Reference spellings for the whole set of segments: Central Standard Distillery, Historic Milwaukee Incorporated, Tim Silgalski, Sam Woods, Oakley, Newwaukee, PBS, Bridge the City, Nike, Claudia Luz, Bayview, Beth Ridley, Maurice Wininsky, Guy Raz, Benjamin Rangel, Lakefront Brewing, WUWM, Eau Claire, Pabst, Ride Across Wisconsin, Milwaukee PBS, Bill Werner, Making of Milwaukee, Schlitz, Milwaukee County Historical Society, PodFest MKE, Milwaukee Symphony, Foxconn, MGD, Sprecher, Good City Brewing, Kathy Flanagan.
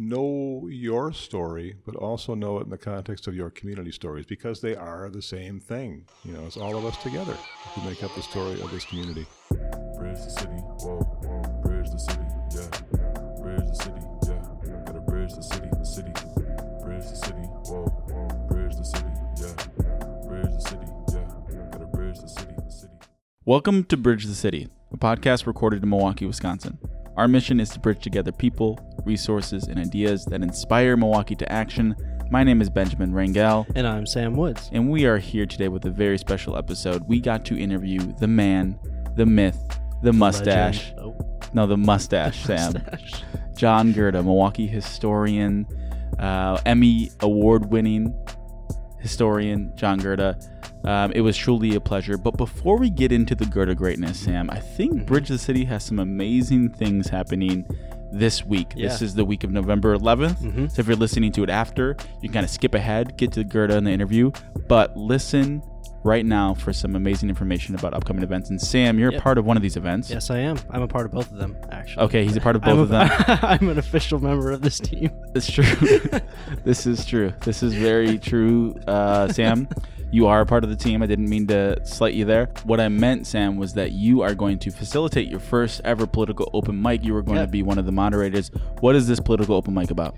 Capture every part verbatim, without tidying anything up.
know your story, but also know it in the context of your community stories, because they are the same thing. You know, it's all of us together who make up the story of this community. Bridge the city, whoa, whoa. Bridge the city, yeah. Bridge the city, yeah. Gotta bridge the city, the city. Bridge the city, whoa, whoa. Bridge the city, yeah. Bridge the city, yeah. Gotta bridge the city, the city. Welcome to Bridge the City, a podcast recorded in Milwaukee, Wisconsin. Our mission is to bridge together people, resources, and ideas that inspire Milwaukee to action. My name is Benjamin Rangel. And I'm Sam Woods. And we are here today with a very special episode. We got to interview the man, the myth, the mustache. Oh. No, the mustache, the Sam. Mustache. John Gerda, Milwaukee historian, uh, Emmy award-winning historian, John Gerda. Um, it was truly a pleasure. But before we get into the Gerda greatness, Sam, I think Bridge the City has some amazing things happening this week. Yeah. This is the week of November eleventh. Mm-hmm. So if you're listening to it after, you can kind of skip ahead, get to Gerda in the interview, but listen right now for some amazing information about upcoming events. And Sam, you're yep. a part of one of these events. Yes, I am. I'm a part of both of them, actually. Okay, he's a part of both I'm of them. A, I'm an official member of this team. It's true. This is true. This is very true, uh, Sam. You are a part of the team. I didn't mean to slight you there. What I meant, Sam, was that you are going to facilitate your first ever political open mic. You are going yep. to be one of the moderators. What is this political open mic about?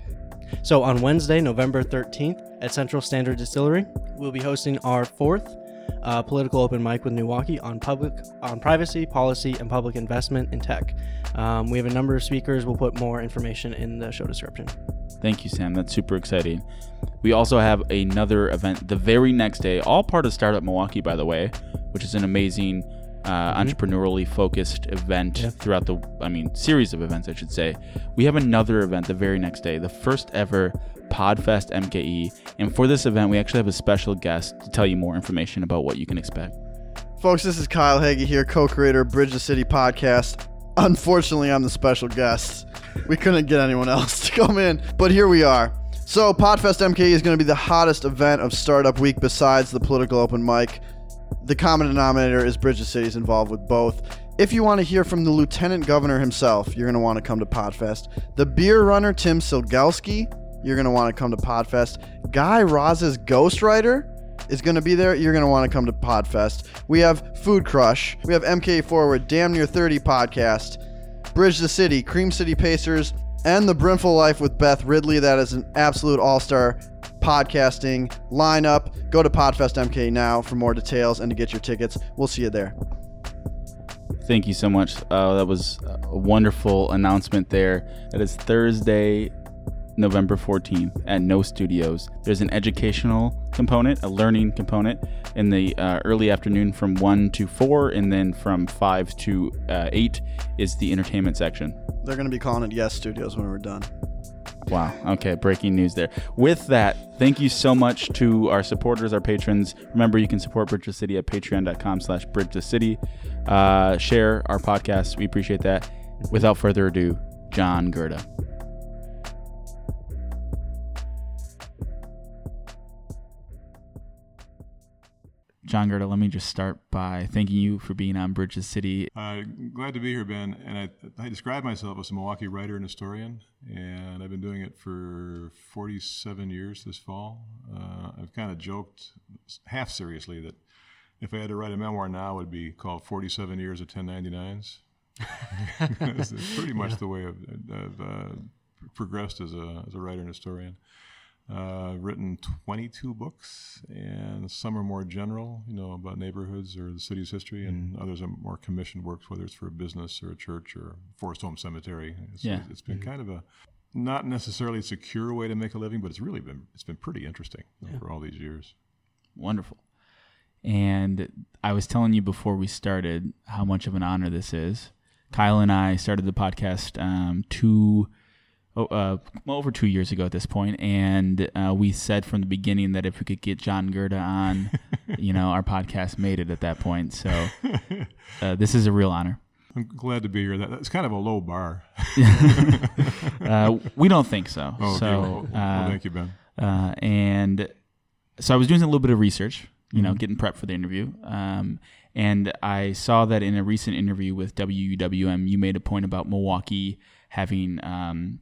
So on Wednesday, November thirteenth at Central Standard Distillery, we'll be hosting our fourth Uh, political open mic with Newwaukee on public, on privacy, policy, and public investment in tech. Um, we have a number of speakers. We'll put more information in the show description. Thank you, Sam. That's super exciting. We also have another event the very next day, all part of Startup Milwaukee, by the way, which is an amazing uh, mm-hmm. entrepreneurially focused event yeah. throughout the, I mean, series of events, I should say. We have another event the very next day, the first ever PodFest M K E, and for this event we actually have a special guest to tell you more information about what you can expect. Folks, this is Kyle Hagee here, co-creator of Bridge the City podcast. Unfortunately, I'm the special guest. We couldn't get anyone else to come in, but here we are. So PodFest M K E is going to be the hottest event of Startup Week besides the political open mic. The common denominator is Bridge the City is involved with both. If you want to hear from the Lieutenant Governor himself, you're going to want to come to PodFest. The beer runner Tim Silgalski, you're going to want to come to PodFest. Guy Raz's ghostwriter is going to be there. You're going to want to come to PodFest. We have Food Crush. We have M K Forward, Damn Near thirty podcast, Bridge the City, Cream City Pacers, and The Brimful Life with Beth Ridley. That is an absolute all-star podcasting lineup. Go to PodFest M K now for more details and to get your tickets. We'll see you there. Thank you so much. Uh, that was a wonderful announcement there. It is Thursday, November fourteenth at No Studios. There's an educational component, a learning component in the uh, early afternoon from one to four, and then from five to eight is the entertainment section. They're going to be calling it Yes Studios when we're done. Wow. Okay. Breaking news there. With that, thank you so much to our supporters, our patrons. Remember, you can support Bridge the City at patreon.com slash Bridge the City. Uh, share our podcast. We appreciate that. Without further ado, John Gerda. John Gerda, let me just start by thanking you for being on Bridge the City. Uh, glad to be here, Ben. And I, I describe myself as a Milwaukee writer and historian, and I've been doing it for forty-seven years this fall. Uh, I've kind of joked half seriously that if I had to write a memoir now, it would be called forty-seven years of ten ninety-nines. It's pretty much yeah. the way I've, I've uh, progressed as a, as a writer and historian. Uh, written twenty-two books, and some are more general, you know, about neighborhoods or the city's history, and mm. others are more commissioned works, whether it's for a business or a church or Forest Home Cemetery. It's, yeah. it's been mm-hmm. kind of a not necessarily a secure way to make a living, but it's really been it's been pretty interesting yeah. for all these years. Wonderful. And I was telling you before we started how much of an honor this is. Kyle and I started the podcast um, two. Oh, uh, over two years ago at this point, and uh, we said from the beginning that if we could get John Gerda on, you know, our podcast made it at that point. So uh, this is a real honor. I'm glad to be here. That, that's kind of a low bar. uh, we don't think so. Oh, okay. so well, well, uh, well, thank you, Ben. Uh, and so I was doing a little bit of research, you mm-hmm. know, getting prepped for the interview. Um, and I saw that in a recent interview with W U W M, you made a point about Milwaukee having... Um,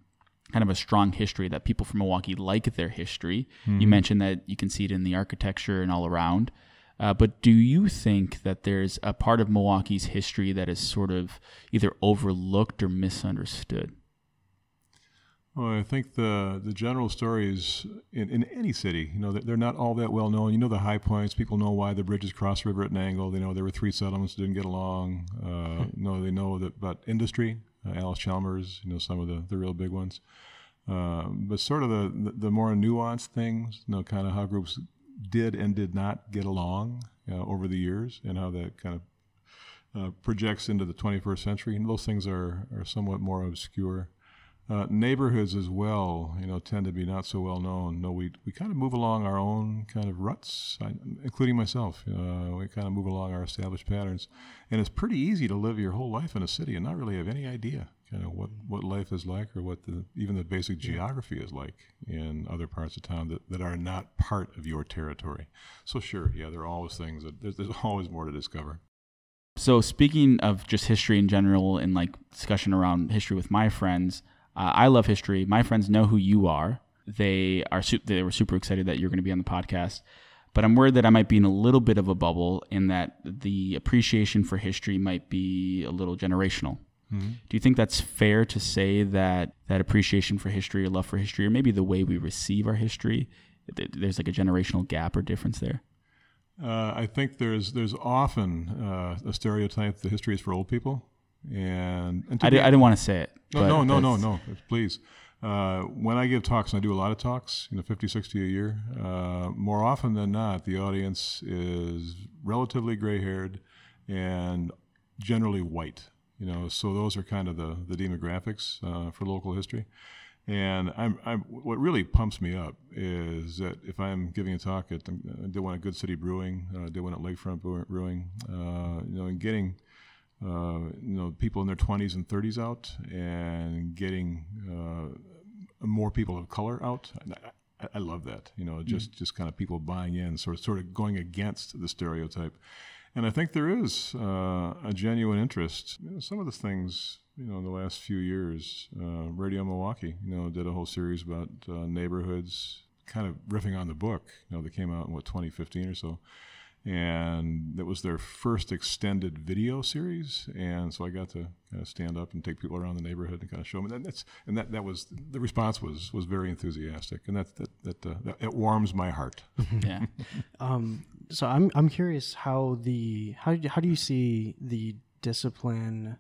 kind of a strong history, that people from Milwaukee like their history. Mm-hmm. You mentioned that you can see it in the architecture and all around. Uh, but do you think that there's a part of Milwaukee's history that is sort of either overlooked or misunderstood? Well, I think the the general story is in, in any city, you know, they're not all that well known. You know, the high points, people know why the bridges cross the river at an angle. They know there were three settlements that didn't get along. Uh, you know, they know that about industry, uh, Alice Chalmers, you know, some of the, the real big ones. Uh, but sort of the, the more nuanced things, you know, kind of how groups did and did not get along uh, over the years, and how that kind of uh, projects into the twenty-first century. And those things are, are somewhat more obscure. Uh, neighborhoods as well, you know, tend to be not so well known. No, we we kind of move along our own kind of ruts, I, including myself. Uh, we kind of move along our established patterns, and it's pretty easy to live your whole life in a city and not really have any idea kind of what, what life is like, or what the even the basic geography is like in other parts of town that, that are not part of your territory. So sure, yeah, there are always things that there's, there's always more to discover. So speaking of just history in general, and like discussion around history with my friends. Uh, I love history. My friends know who you are. They are su- they were super excited that you're going to be on the podcast. But I'm worried that I might be in a little bit of a bubble, in that the appreciation for history might be a little generational. Mm-hmm. Do you think that's fair to say that that appreciation for history, or love for history, or maybe the way we receive our history, th- there's like a generational gap or difference there? Uh, I think there's there's often uh, a stereotype that history is for old people. And, and I, did, I didn't want to say it. No, no, no, no, no, please. Uh, when I give talks, and I do a lot of talks, you know, fifty, sixty a year, uh, more often than not, the audience is relatively gray-haired and generally white. You know, so those are kind of the, the demographics uh, for local history. And I'm, I'm, what really pumps me up is that if I'm giving a talk at, the, I did one at Good City Brewing, uh, I did one at Lakefront Brewing, uh, you know, and getting... Uh, you know, people in their twenties and thirties out, and getting uh, more people of color out. I, I love that. You know, just, mm. just kind of people buying in, sort of, sort of going against the stereotype. And I think there is uh, a genuine interest. You know, some of the things, you know, in the last few years, uh, Radio Milwaukee, you know, did a whole series about uh, neighborhoods, kind of riffing on the book. You know, that came out in what, twenty fifteen or so. And that was their first extended video series, and so I got to kind of stand up and take people around the neighborhood and kind of show them. And that's and that, that was the response was was very enthusiastic, and that that that, uh, that it warms my heart. Yeah. um, so I'm I'm curious how the how how do you see the discipline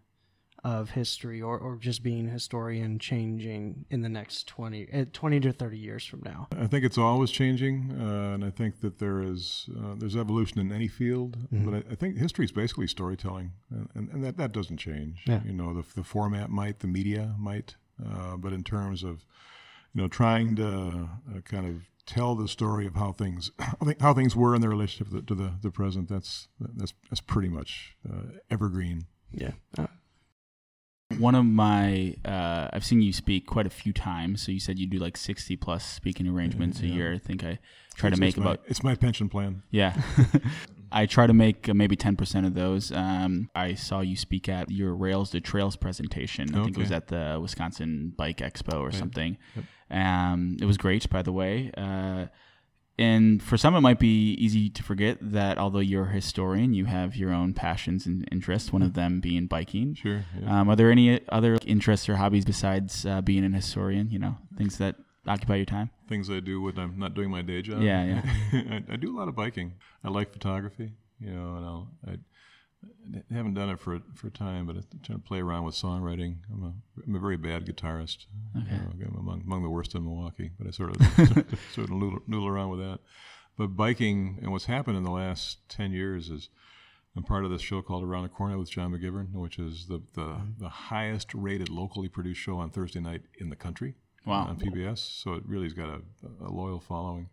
of history, or, or just being a historian, changing in the next twenty to thirty years from now? I think it's always changing, uh, and I think that there is uh, there's evolution in any field, mm-hmm. but I, I think history is basically storytelling, and, and that, that doesn't change. Yeah. You know, the, the format might, the media might, uh, but in terms of, you know, trying to uh, kind of tell the story of how things how things were in their relationship to the, to the, the present, that's, that's, that's pretty much uh, evergreen. Yeah. Uh, One of my, uh, I've seen you speak quite a few times. So you said you do like sixty plus speaking arrangements yeah, yeah. a year. I think I try it's, to make it's about. My, it's my pension plan. Yeah. I try to make maybe ten percent of those. Um, I saw you speak at your Rails to Trails presentation. I okay. think it was at the Wisconsin Bike Expo or right. something. Yep. Um, it was great, by the way. Uh, and for some, it might be easy to forget that although you're a historian, you have your own passions and interests, one of them being biking. Sure. Yeah. Um, are there any other interests or hobbies besides uh, being an historian, you know, things that occupy your time? Things I do when I'm not doing my day job. Yeah, yeah. I, I do a lot of biking. I like photography, you know, and I'll, I, I haven't done it for for a time, but I'm trying to play around with songwriting. I'm a, I'm a very bad guitarist. Okay. You know, I'm among, among the worst in Milwaukee, but I sort of sort of noodle, noodle around with that. But biking, and what's happened in the last ten years is I'm part of this show called Around the Corner with John McGivern, which is the the, mm-hmm. the highest rated locally produced show on Thursday night in the country. Wow. On P B S. So it really has got a, a loyal following.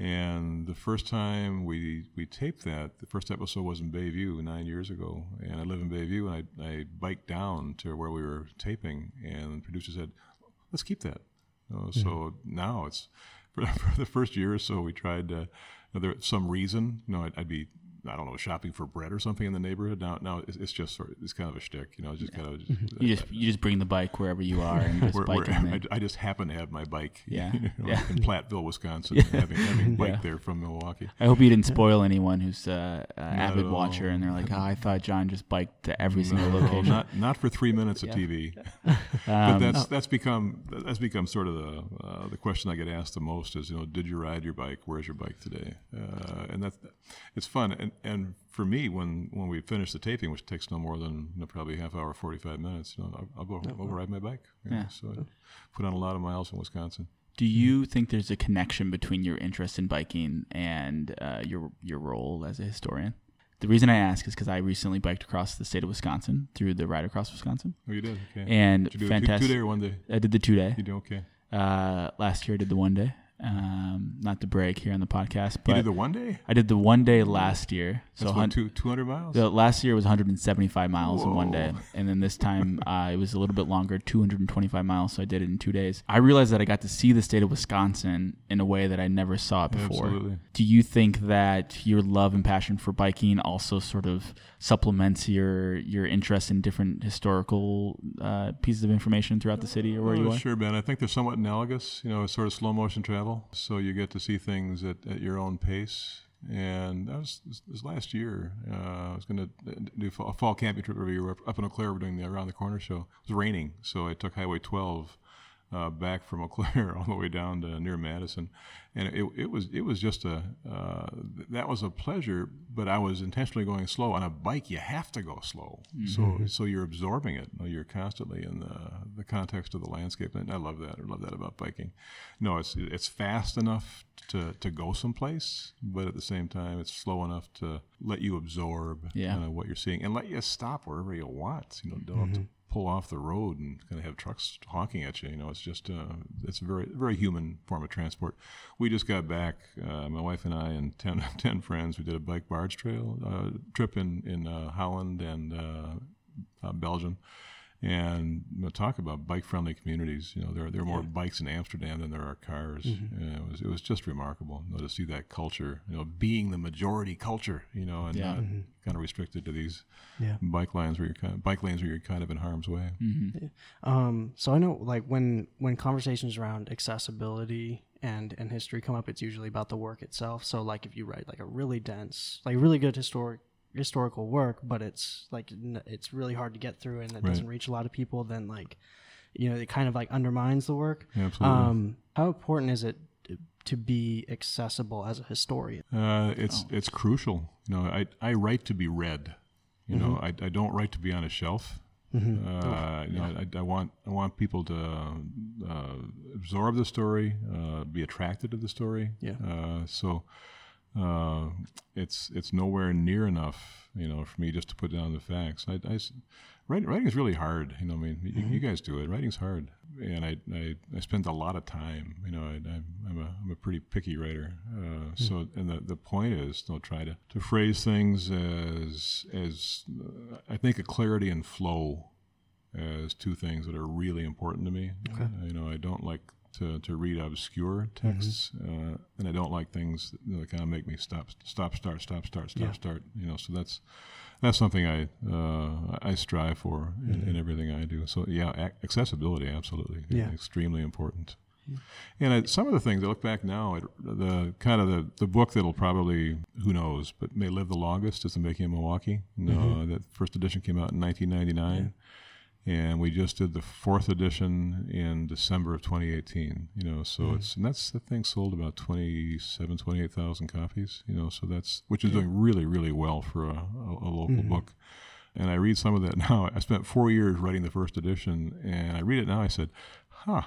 And the first time we we taped that, the first episode was in Bayview nine years ago. And I live in Bayview, and I, I biked down to where we were taping, and the producer said, let's keep that. Uh, mm-hmm. So now it's, for, for the first year or so, we tried to, you know, there, some reason, you know, I'd, I'd be I don't know, shopping for bread or something in the neighborhood. Now, now it's, it's just sort of, it's kind of a shtick, you know. It's just yeah. kind of just, you just you just bring the bike wherever you are. And just where, where, I, I just happen to have my bike, yeah, you know, yeah. in Platteville, Wisconsin, yeah. having having bike yeah. there from Milwaukee. I hope you didn't spoil anyone who's uh, an avid all. watcher, and they're like, oh, I thought John just biked to every no, single location. Not not for three minutes of yeah. T V. Yeah. But um, that's oh. that's become that's become sort of the uh, the question I get asked the most is, you know, did you ride your bike? Where's your bike today? Uh, and that's it's fun. And, and for me, when, when we finish the taping, which takes no more than you know, probably half hour, forty-five minutes, you know, I'll, I'll go oh, override my bike. You know, yeah. So I put on a lot of miles in Wisconsin. Do you think there's a connection between your interest in biking and uh, your your role as a historian? The reason I ask is because I recently biked across the state of Wisconsin through the Ride Across Wisconsin. Oh, you did? Okay. And did you do fantastic. Two, two day or one day? I did the two day. You did okay. Uh, last year I did the one day. Um, not to brag here on the podcast, but you did the one day? I did the one day last year. So That's what, two, two hundred miles? The last year was one hundred seventy-five miles Whoa. in one day. And then this time uh, it was a little bit longer, two hundred twenty-five miles. So I did it in two days. I realized that I got to see the state of Wisconsin in a way that I never saw it before. Absolutely. Do you think that your love and passion for biking also sort of supplements your, your interest in different historical uh, pieces of information throughout the city or where oh, you are? Sure, Ben. I think they're somewhat analogous, you know, sort of slow motion travel. So you get to see things at, at your own pace. And that was this, this last year. Uh, I was going to do a fall camping trip every year up in Eau Claire. We're doing the Around the Corner show. It was raining, so I took Highway twelve uh, back from Eau Claire all the way down to near Madison. And it, it was it was just a uh, that was a pleasure. But I was intentionally going slow on a bike. You have to go slow, mm-hmm. so so you're absorbing it. You know, you're constantly in the the context of the landscape, and I love that. I love that about biking. No, it's it's fast enough to to go someplace, but at the same time, it's slow enough to let you absorb yeah. kind of what you're seeing and let you stop wherever you want. You know, don't mm-hmm. have to pull off the road and kind of have trucks honking at you. You know, it's just uh, it's a very very human form of transport. We We just got back, uh, my wife and I and ten, ten friends. We did a bike barge trail uh, trip in, in uh, Holland and uh, uh, Belgium. And you know, talk about bike-friendly communities. You know, there, there are more yeah. bikes in Amsterdam than there are cars. Mm-hmm. And it was it was just remarkable, you know, to see that culture, you know, being the majority culture, you know, and yeah. not mm-hmm. kind of restricted to these yeah. bike lines where you're kind of, bike lanes where you're kind of in harm's way. Mm-hmm. Yeah. Um, so I know, like when when conversations around accessibility and and history come up, it's usually about the work itself. So like if you write like a really dense, like really good historic. historical work, but it's like it's really hard to get through and it right. doesn't reach a lot of people, then like, you know, it kind of like undermines the work. Yeah, absolutely. Um, how important is it to be accessible as a historian? Uh, it's oh. it's crucial. You know, I, I write to be read. You mm-hmm. know, I, I don't write to be on a shelf. Mm-hmm. Uh, you know, yeah. I, I want I want people to uh, absorb the story, uh, be attracted to the story. Yeah. Uh, so. Uh, it's it's nowhere near enough, you know, for me just to put down the facts. I, I writing, writing is really hard, you know. I mean, mm-hmm. you, you guys do it. Writing's hard, and I I, I spend a lot of time. You know, I, I, I'm a I'm a pretty picky writer. Uh, mm-hmm. So, and the, the point is, don't try to, to phrase things as as uh, I think a clarity and flow as two things that are really important to me. Okay. Uh, you know, I don't like. To, to read obscure texts, mm-hmm. uh, and I don't like things that, you know, that kind of make me stop, stop, start, stop, start, stop, yeah. start. You know, so that's that's something I uh, I strive for in, mm-hmm. in everything I do. So yeah, ac- accessibility, absolutely, yeah. extremely important. Yeah. And I, some of the things I look back now, at the kind of the, the book that'll probably, who knows, but may live the longest is The Making of Milwaukee. No, mm-hmm. that first edition came out in nineteen ninety-nine. Yeah. And we just did the fourth edition in December of twenty eighteen, you know, so mm-hmm. it's, and that's the thing sold about twenty-seven, twenty-eight thousand copies, you know, so that's, which is yeah. doing really, really well for a, a, a local mm-hmm. book. And I read some of that now. I spent four years writing the first edition and I read it now. I said, huh,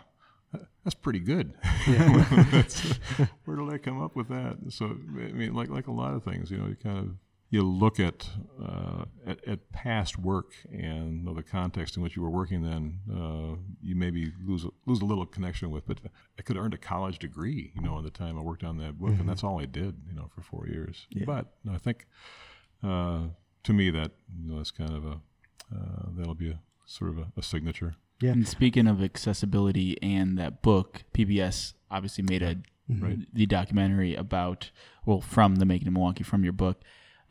that's pretty good. Yeah. that's, where did I come up with that? So, I mean, like, like a lot of things, you know, you kind of, you look at, uh, at at past work and you know, the context in which you were working then, uh, you maybe lose a, lose a little connection with, but I could have earned a college degree, you know, at the time I worked on that book, mm-hmm. and that's all I did, you know, for four years. Yeah. But you know, I think, uh, to me, that you know, that's kind of a, uh, that'll be a sort of a, a signature. Yeah. And speaking of accessibility and that book, P B S obviously made a, mm-hmm. right. the documentary about, well, from The Making of Milwaukee, from your book,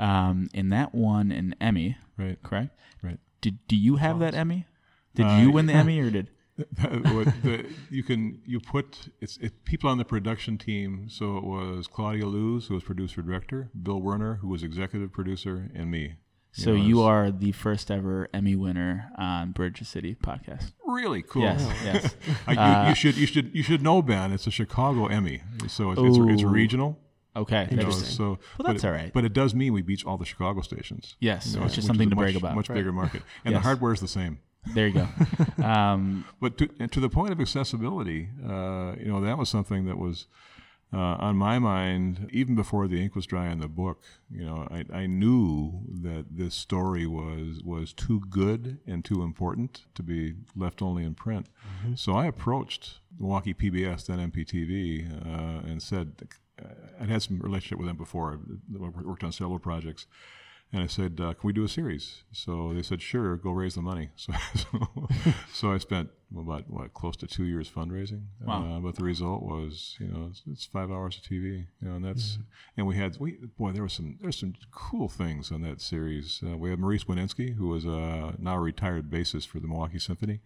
Um, and that won an Emmy, right? Correct. Right. Did do you have that Emmy? Did uh, you win the Emmy, or did? the, the, you can you put it's it, people on the production team. So it was Claudia Luz, who was producer director, Bill Werner, who was executive producer, and me. So you, know, you are the first ever Emmy winner on Bridge the City podcast. Really cool. Yes, yes. I, you, uh, you should you should you should know, Ben. It's a Chicago Emmy, so it's it's, it's regional. Okay, you interesting. Know, so, well, that's it, all right. But it does mean we beat all the Chicago stations. Yes, you know, it's just something to much, brag about. Much right. bigger market, and yes. the hardware is the same. There you go. Um, but to, and to the point of accessibility, uh, you know, that was something that was uh, on my mind even before the ink was dry on the book. You know, I, I knew that this story was was too good and too important to be left only in print. Mm-hmm. So I approached Milwaukee P B S, then M P T V, uh, and said, I'd had some relationship with them before. I worked on several projects. And I said, uh, can we do a series? So they said, sure, go raise the money. So so, so I spent about, what, close to two years fundraising. Wow. Uh, but the result was, you know, it's, it's five hours of T V. You know, and that's, mm-hmm. and we had, we boy, there was some there's some cool things on that series. Uh, we had Maurice Wininsky, who was a now retired bassist for the Milwaukee Symphony,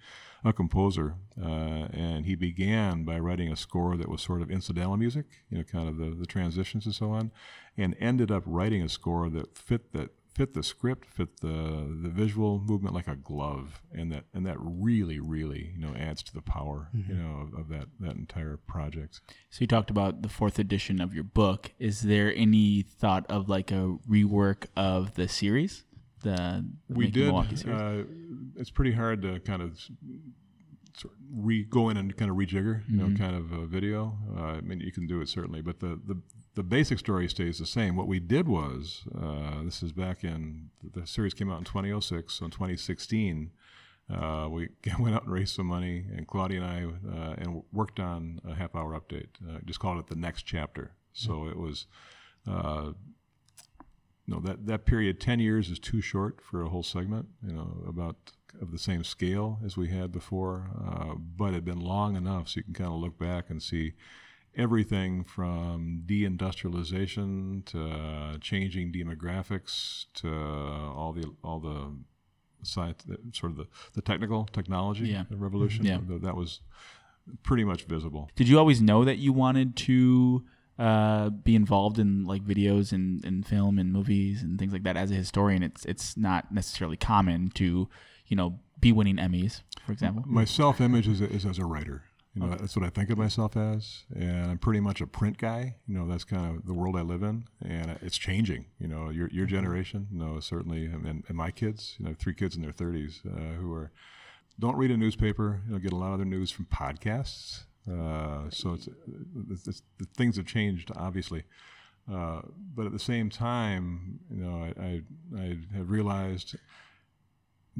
a composer. Uh, and he began by writing a score that was sort of incidental music, you know, kind of the, the transitions and so on, and ended up writing a score that fit that. Fit the script, fit the the visual movement like a glove, and that and that really, really, you know, adds to the power, mm-hmm. you know, of, of that that entire project. So you talked about the fourth edition of your book. Is there any thought of like a rework of the series? The, the we Making did. Milwaukee series? Uh, it's pretty hard to kind of sort of re go in and kind of rejigger, you mm-hmm. know, kind of a video. Uh, I mean, you can do it certainly, but the the The basic story stays the same. What we did was, uh, this is back in, the series came out in twenty oh six, so in twenty sixteen, uh, we went out and raised some money, and Claudia and I uh, and worked on a half-hour update. Uh, just called it The Next Chapter. So mm-hmm. it was, uh, no, that, that period, ten years is too short for a whole segment, you know, about of the same scale as we had before, uh, but it had been long enough so you can kind of look back and see everything from deindustrialization to uh, changing demographics to uh, all the all the science, sort of the, the technical technology yeah. the revolution. Yeah. That was pretty much visible. Did you always know that you wanted to uh, be involved in like videos and, and film and movies and things like that? As a historian, it's it's not necessarily common to, you know, be winning Emmys, for example. My self-image is, is as a writer. You know, okay. That's what I think of myself as, and I'm pretty much a print guy. You know, that's kind of the world I live in, and it's changing. You know, your your generation, you know, certainly, and, and my kids, you know, three kids in their thirties uh, who are don't read a newspaper. You know, get a lot of their news from podcasts. Uh, so it's, it's, it's the things have changed, obviously, uh, but at the same time, you know, I I, I have realized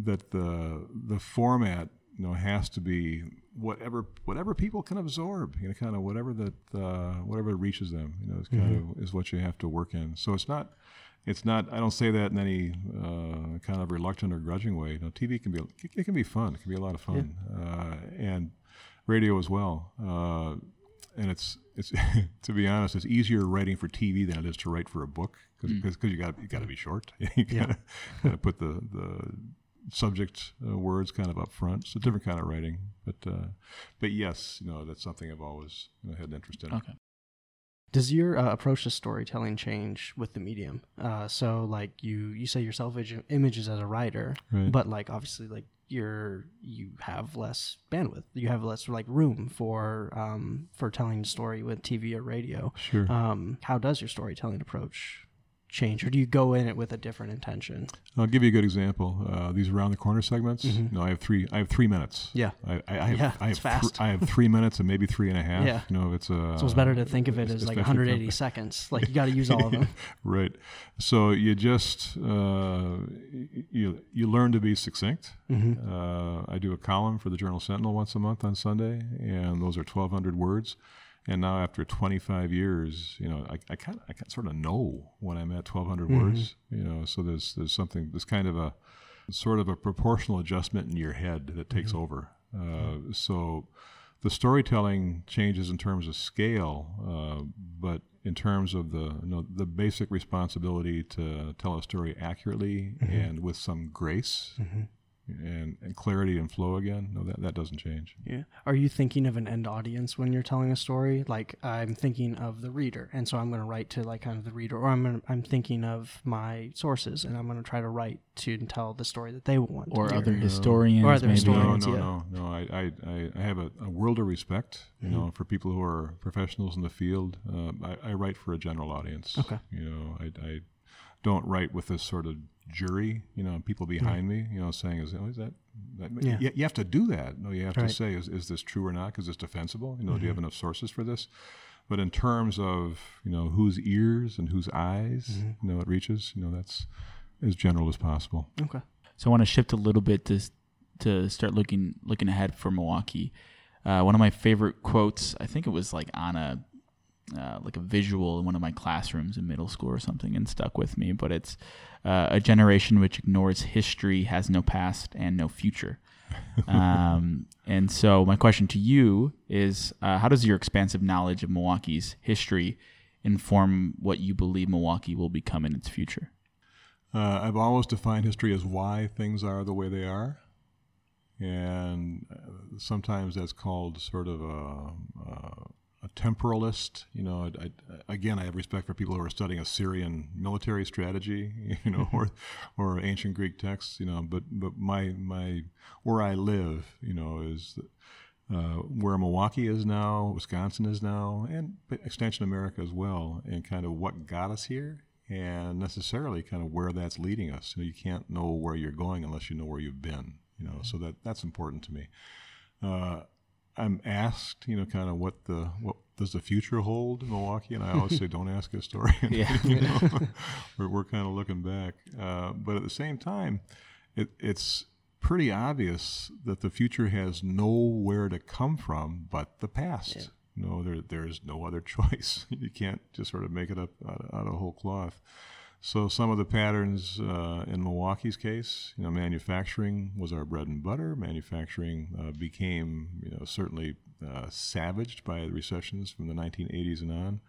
that the the format. You know, has to be whatever whatever people can absorb. You know, kind of whatever that uh, whatever reaches them. You know, is kind mm-hmm. of is what you have to work in. So it's not, it's not. I don't say that in any uh, kind of reluctant or grudging way. You know, T V can be it can be fun. It can be a lot of fun, yeah. uh, and radio as well. Uh, and it's it's to be honest, it's easier writing for T V than it is to write for a book because because mm. you got you got to be short. you gotta, yeah. gotta put the the subject uh, words kind of up front. It's a different kind of writing, but uh, but yes, you know, that's something I've always you know, had an interest in. Okay. Does your uh, approach to storytelling change with the medium? Uh, so like you, you say your self image is as a writer, right. but like obviously like you're you have less bandwidth, you have less like room for um, for telling a story with T V or radio. Sure. Um, how does your storytelling approach change, or do you go in it with a different intention? I'll give you a good example. Uh, these around the corner segments. Mm-hmm. No, I have three. I have three minutes. Yeah, I, I, I have. Yeah, I have it's th- fast. I have three minutes and maybe three and a half. Yeah, you know, it's a. So it's better to think of it as like one hundred eighty company. Seconds. Like you got to use all of them. Right. So you just uh, you you learn to be succinct. Mm-hmm. Uh, I do a column for the Journal Sentinel once a month on Sunday, and those are twelve hundred words. And now after twenty-five years, you know, I, I kind of, I kind sort of know when I'm at twelve hundred mm-hmm. words, you know, so there's, there's something, there's kind of a sort of a proportional adjustment in your head that takes mm-hmm. over. Uh, mm-hmm. So the storytelling changes in terms of scale, uh, but in terms of the, you know, the basic responsibility to tell a story accurately mm-hmm. and with some grace mm-hmm. and, and clarity and flow again, no, that, that doesn't change. Yeah. Are you thinking of an end audience when you're telling a story? Like, I'm thinking of the reader, and so I'm going to write to like kind of the reader, or I'm gonna, I'm thinking of my sources, and I'm going to try to write to tell the story that they want. Or to other hear. historians. Or other maybe. historians, No, no, yeah. no, no. I, I, I have a, a world of respect, you mm-hmm. know, for people who are professionals in the field. Uh, I, I write for a general audience. Okay. You know, I, I don't write with this sort of jury, you know, people behind yeah. me, you know, saying, is, oh, is that, that yeah. you, you have to do that. No, you have right. to say, is, is this true or not? Is this defensible? You know, mm-hmm. do you have enough sources for this? But in terms of, you know, whose ears and whose eyes, mm-hmm. you know, it reaches, you know, that's as general as possible. Okay. So I want to shift a little bit to to start looking looking ahead for Milwaukee. Uh, one of my favorite quotes, I think it was like on a, uh, like a visual in one of my classrooms in middle school or something, and stuck with me, but it's uh, a generation which ignores history has no past and no future. Um, and so my question to you is, uh, how does your expansive knowledge of Milwaukee's history inform what you believe Milwaukee will become in its future? Uh, I've always defined history as why things are the way they are, and sometimes that's called sort of a, a, a temporalist. You know, I, I, again, I have respect for people who are studying Assyrian military strategy, you know, or or ancient Greek texts. You know, but but my my where I live, you know, is uh, where Milwaukee is now, Wisconsin is now, and Extension America as well, and kind of what got us here. And necessarily kind of where that's leading us. You know, you can't know where you're going unless you know where you've been, you know, so that, that's important to me. Uh, I'm asked, you know, kind of what the, what does the future hold in Milwaukee? And I always say, don't ask a historian. Yeah. You know, we're, we're kind of looking back. Uh, but at the same time, it, it's pretty obvious that the future has nowhere to come from but the past. Yeah. No, there there's no other choice. You can't just sort of make it up out of, out of whole cloth. So some of the patterns uh, in Milwaukee's case, you know, manufacturing was our bread and butter. Manufacturing uh, became, you know, certainly uh, savaged by the recessions from the nineteen eighties and on.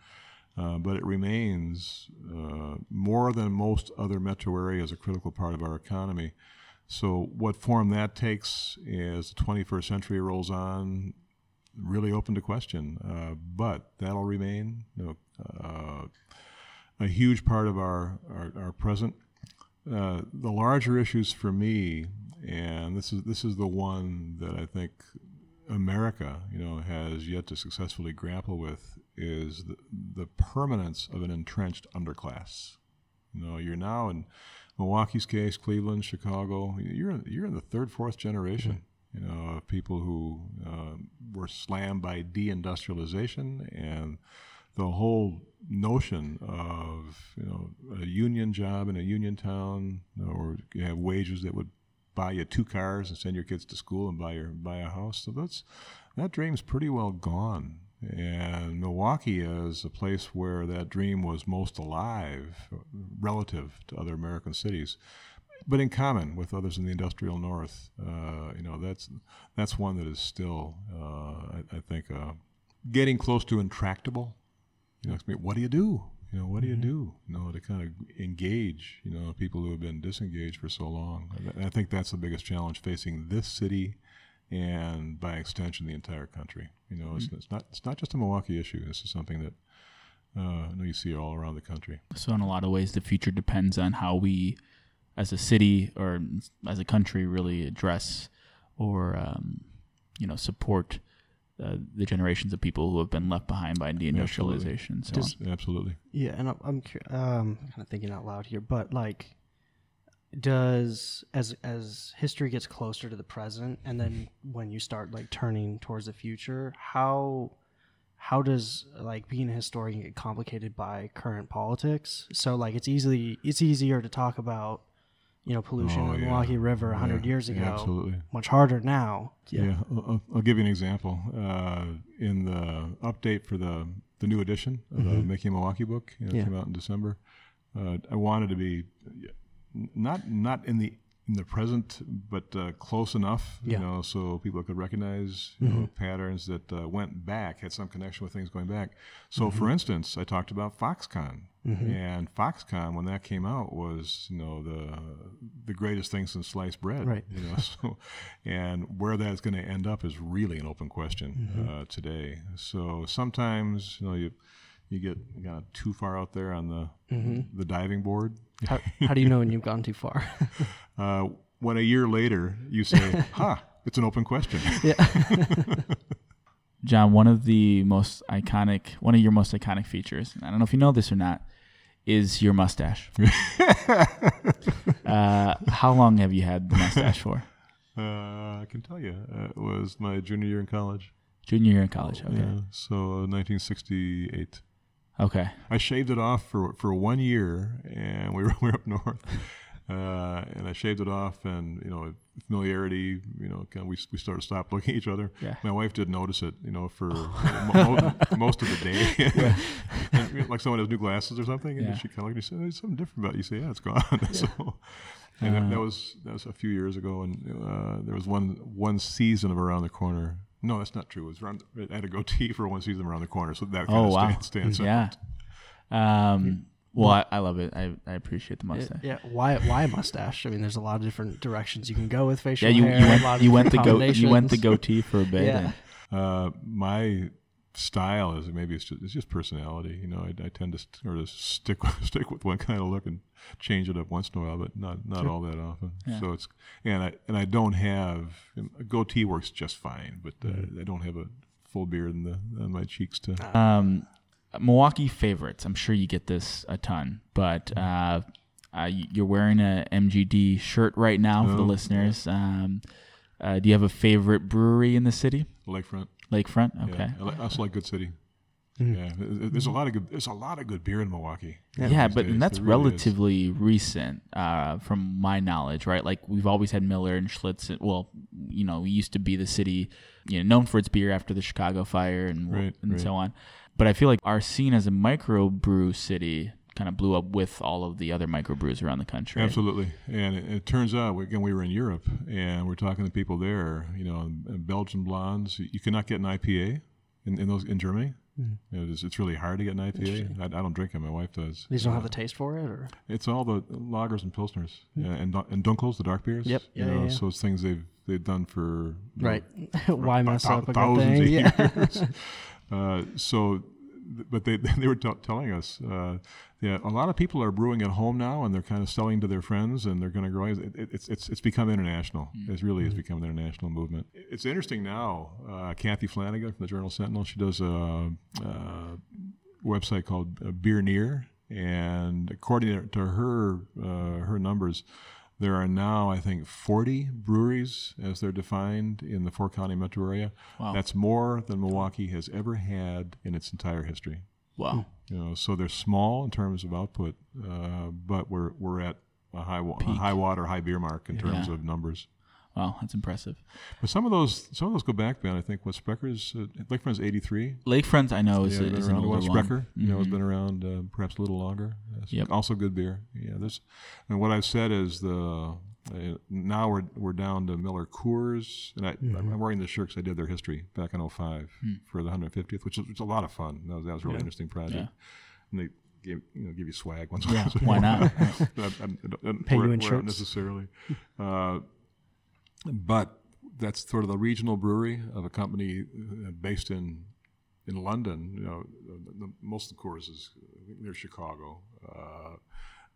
Uh, but it remains, uh, more than most other metro areas, a critical part of our economy. So what form that takes as the twenty-first century rolls on, really open to question, uh, but that'll remain, you know, uh, a huge part of our, our, our present. Uh, the larger issues for me, and this is this is the one that I think America, you know, has yet to successfully grapple with, is the, the permanence of an entrenched underclass. You know, you're now in Milwaukee's case, Cleveland, Chicago. You're you're in the third, fourth generation. Mm-hmm. You know, of people who uh, were slammed by deindustrialization and the whole notion of, you know, a union job in a union town, or you have wages that would buy you two cars and send your kids to school and buy your buy a house. So that's that dream's pretty well gone. And Milwaukee is a place where that dream was most alive relative to other American cities. But in common with others in the industrial north, uh, you know, that's that's one that is still, uh, I, I think, uh, getting close to intractable. You know, what do you do? You know, what do you do? You know, to kind of engage, you know, people who have been disengaged for so long. I, I think that's the biggest challenge facing this city, and by extension, the entire country. You know, it's, mm-hmm. it's not it's not just a Milwaukee issue. This is something that uh, I know you see all around the country. So in a lot of ways, the future depends on how we, as a city or as a country, really address or, um, you know, support uh, the generations of people who have been left behind by deindustrialization. Absolutely. So Does, absolutely. Yeah. And I'm um, kind of thinking out loud here, but like, does as as history gets closer to the present, and then when you start like turning towards the future, how How does like being a historian get complicated by current politics? So like it's easily it's easier to talk about, you know, pollution in oh, the yeah. Milwaukee River one hundred yeah. years ago. Yeah, absolutely. Much harder now. Yeah, yeah. I'll, I'll give you an example. Uh, in the update for the, the new edition of mm-hmm. the Making of Milwaukee book, you know, yeah. came out in December, uh, I wanted to be not not in the in the present, but uh, close enough, yeah. you know, so people could recognize you mm-hmm. know, patterns that uh, went back, had some connection with things going back. So, mm-hmm. for instance, I talked about Foxconn, mm-hmm. and Foxconn, when that came out, was you know the the greatest thing since sliced bread, right? You know, so, and where that's going to end up is really an open question mm-hmm. uh, today. So sometimes you know you you get you got too far out there on the mm-hmm. the diving board. How, how do you know when you've gone too far? uh, when a year later you say, "Ha, it's an open question." Yeah. John, one of the most iconic, one of your most iconic features, and I don't know if you know this or not, is your mustache. uh, how long have you had the mustache for? Uh, I can tell you, uh, it was my junior year in college. Junior year in college, okay. Yeah, so nineteen sixty-eight. Okay. I shaved it off for for one year, and we were, we were up north, uh, and I shaved it off, and you know, familiarity, you know, kind of we we started to stop looking at each other. Yeah. My wife didn't notice it, you know, for mo- most of the day. Yeah. And, like someone has new glasses or something, and yeah. she kind of looked and said, "There's something different about it." You say, "Yeah, it's gone." Yeah. So, and uh, that, that was that was a few years ago, and uh, there was one one season of Around the Corner. No, that's not true. It was around, it had a goatee for one season Around the Corner, so that kind oh, of wow. stands, stands yeah. out. Um, well, I, I love it. I, I appreciate the mustache. It, yeah, why why a mustache? I mean, there's a lot of different directions you can go with facial yeah, you, hair. You went, a lot of you, went the go, you went the goatee for a bit. Yeah. Uh, my style is maybe it's just, it's just personality. You know, I, I tend to st- or to stick with, stick with one kind of look and change it up once in a while, but not not sure. all that often. Yeah. So it's and I and I don't have a goatee works just fine, but uh, mm-hmm. I don't have a full beard in the on my cheeks to. Um, Milwaukee favorites. I'm sure you get this a ton, but uh, uh, you're wearing a M G D shirt right now for oh, the listeners. Yeah. Um, uh, do you have a favorite brewery in the city? Lakefront. Lakefront, okay. Yeah, I also like Good City. Mm-hmm. Yeah, there's a lot of good. There's a lot of good beer in Milwaukee. Yeah, yeah but and that's really relatively is. recent, uh, from my knowledge, right? Like we've always had Miller and Schlitz. And, well, you know, we used to be the city, you know, known for its beer after the Chicago fire and right, and right. so on. But I feel like our scene as a microbrew city kind of blew up with all of the other microbrews around the country. Absolutely. And it, it turns out, again, we were in Europe, and we're talking to people there, you know, Belgian blondes. You cannot get an I P A in, in those in Germany. Mm-hmm. It is, it's really hard to get an I P A. I, I don't drink it. My wife does. These don't uh, have the taste for it? Or It's all the lagers and pilsners mm-hmm. uh, and and dunkels, the dark beers. Yep. Yeah, you know, yeah, yeah. So it's things they've, they've done for... Right. Know, Why for mess th- up a good thing? Of yeah. years. uh, so... But they they were t- telling us, uh, yeah, a lot of people are brewing at home now, and they're kind of selling to their friends, and they're going to grow. It, it, it's it's it's become international. Mm-hmm. It really has become an international movement. It's interesting now. Uh, Kathy Flanagan from the Journal Sentinel, she does a, a website called Beer Near, and according to her uh, her numbers, there are now, I think, forty breweries, as they're defined, in the four-county metro area. Wow. That's more than Milwaukee has ever had in its entire history. Wow. You know, so they're small in terms of output, uh, but we're we're at a high wa- a high water, high beer mark in terms yeah. of numbers. Wow, that's impressive. But some of those some of those go back, Ben. I think what Sprecker's uh, Lakefront's eighty-three. Lakefront's, I know, yeah, is, is an older one. Sprecher, mm-hmm. you know, has been around uh, perhaps a little longer. Yep. Also good beer. Yeah, this. And what I've said is the uh, now we're we're down to Miller Coors, and I, mm-hmm. I'm wearing the shirt because I did their history back in oh five mm. for the one hundred fiftieth, which is, which is a lot of fun. That was, that was a really yeah. interesting project. Yeah. And they Give, you know, give you swag once. Yeah, once why not? Pay you in shirts necessarily. Uh, But that's sort of the regional brewery of a company based in in London. You know, the, the, most of the Coors is near Chicago, uh,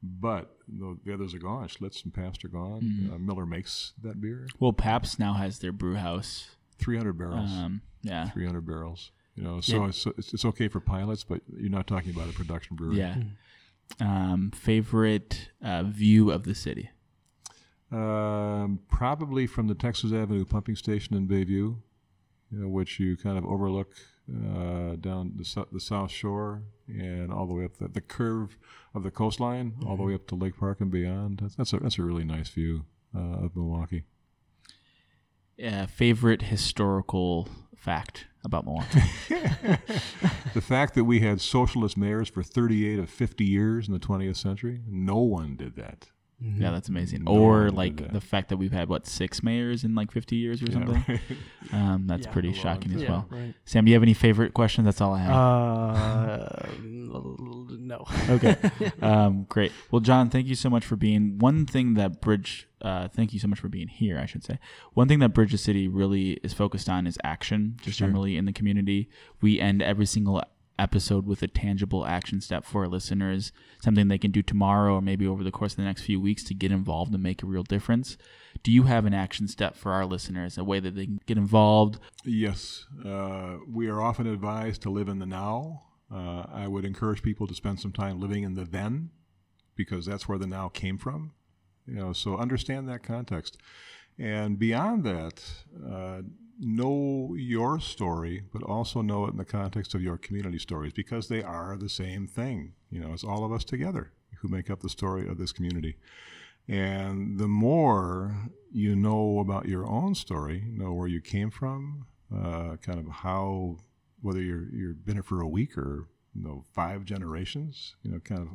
but the, the others are gone. Schlitz and Pabst are gone. Mm-hmm. Uh, Miller makes that beer. Well, Pabst now has their brew house. Three hundred barrels. Um, yeah, three hundred barrels. You know, so yeah. it's, it's it's okay for pilots, but you're not talking about a production brewery. Yeah. Um, favorite uh, view of the city. Um, probably from the Texas Avenue pumping station in Bayview, you know, which you kind of overlook uh, down the, su- the South Shore and all the way up the, the curve of the coastline, mm-hmm. all the way up to Lake Park and beyond. That's, that's a that's a really nice view uh, of Milwaukee. Uh, favorite historical fact about Milwaukee? The fact that we had socialist mayors for thirty-eight of fifty years in the twentieth century. No one did that. Mm-hmm. Yeah, that's amazing. No, or like the fact that we've had, what, six mayors in like fifty years or yeah, something. Right. Um, that's yeah, pretty shocking as yeah, well. Right. Sam, do you have any favorite questions? That's all I have. Uh, no. Okay. Um, great. Well, John, thank you so much for being. One thing that Bridge, uh, thank you so much for being here, I should say. One thing that Bridge the City really is focused on is action, just sure. generally in the community. We end every single episode with a tangible action step for our listeners, something they can do tomorrow or maybe over the course of the next few weeks to get involved and make a real difference. Do you have an action step for our listeners, a way that they can get involved? Yes. Uh, we are often advised to live in the now. Uh, I would encourage people to spend some time living in the then, because that's where the now came from. You know, so understand that context. And beyond that, uh, know your story, but also know it in the context of your community stories, because they are the same thing. You know, it's all of us together who make up the story of this community. And the more you know about your own story, know where you came from, uh, kind of how, whether you're, you're been here for a week or, you know, five generations, you know, kind of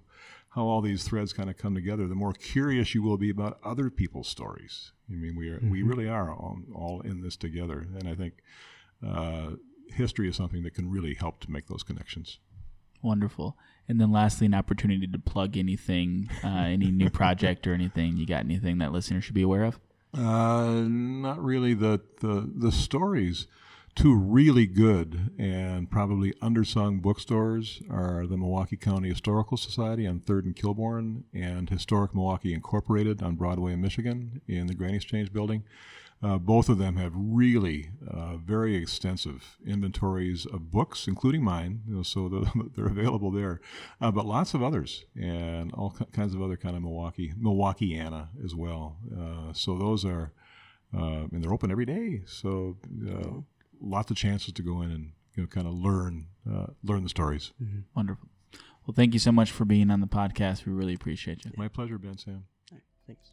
how all these threads kind of come together, the more curious you will be about other people's stories. I mean, we are, mm-hmm. we really are all, all in this together. And I think uh, history is something that can really help to make those connections. Wonderful. And then lastly, an opportunity to plug anything, uh, any new project or anything. You got anything that listeners should be aware of? Uh, not really. The, the, the stories. Two really good and probably undersung bookstores are the Milwaukee County Historical Society on third and Kilbourne, and Historic Milwaukee Incorporated on Broadway in Michigan in the Grain Exchange building. Uh, both of them have really uh, very extensive inventories of books, including mine, you know, so the, they're available there. Uh, but lots of others, and all kinds of other kind of Milwaukee, Milwaukeeana as well. Uh, so those are, uh, and they're open every day, so... Uh, lots of chances to go in and, you know, kind of learn uh, learn the stories. Mm-hmm. Wonderful. Well, thank you so much for being on the podcast. We really appreciate you. My pleasure, Ben, Sam. All right, thanks.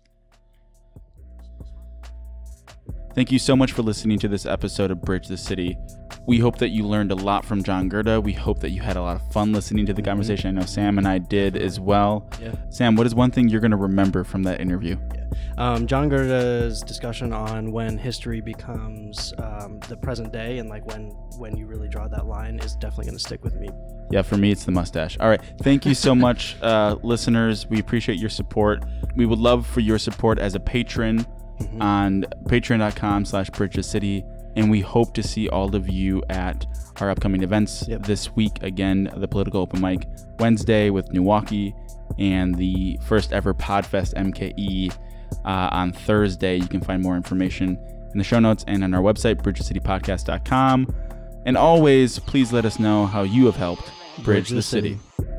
Thank you so much for listening to this episode of Bridge the City. We hope that you learned a lot from John Gerda. We hope that you had a lot of fun listening to the mm-hmm. conversation. I know Sam and I did as well. Yeah. Sam, what is one thing you're going to remember from that interview? Yeah. Um, John Gerda's discussion on when history becomes um, the present day, and like when, when you really draw that line, is definitely going to stick with me. Yeah, for me, it's the mustache. All right. Thank you so much, uh, listeners. We appreciate your support. We would love for your support as a patron. Mm-hmm. On patreon.com slash Bridge the City, and we hope to see all of you at our upcoming events. Yep. This week, again, the Political Open Mic Wednesday with Newwaukee, and the first ever PodFest M K E uh, on Thursday. You can find more information in the show notes and on our website, bridge the city podcast dot com. And always, please let us know how you have helped Bridge, Bridge the City. City.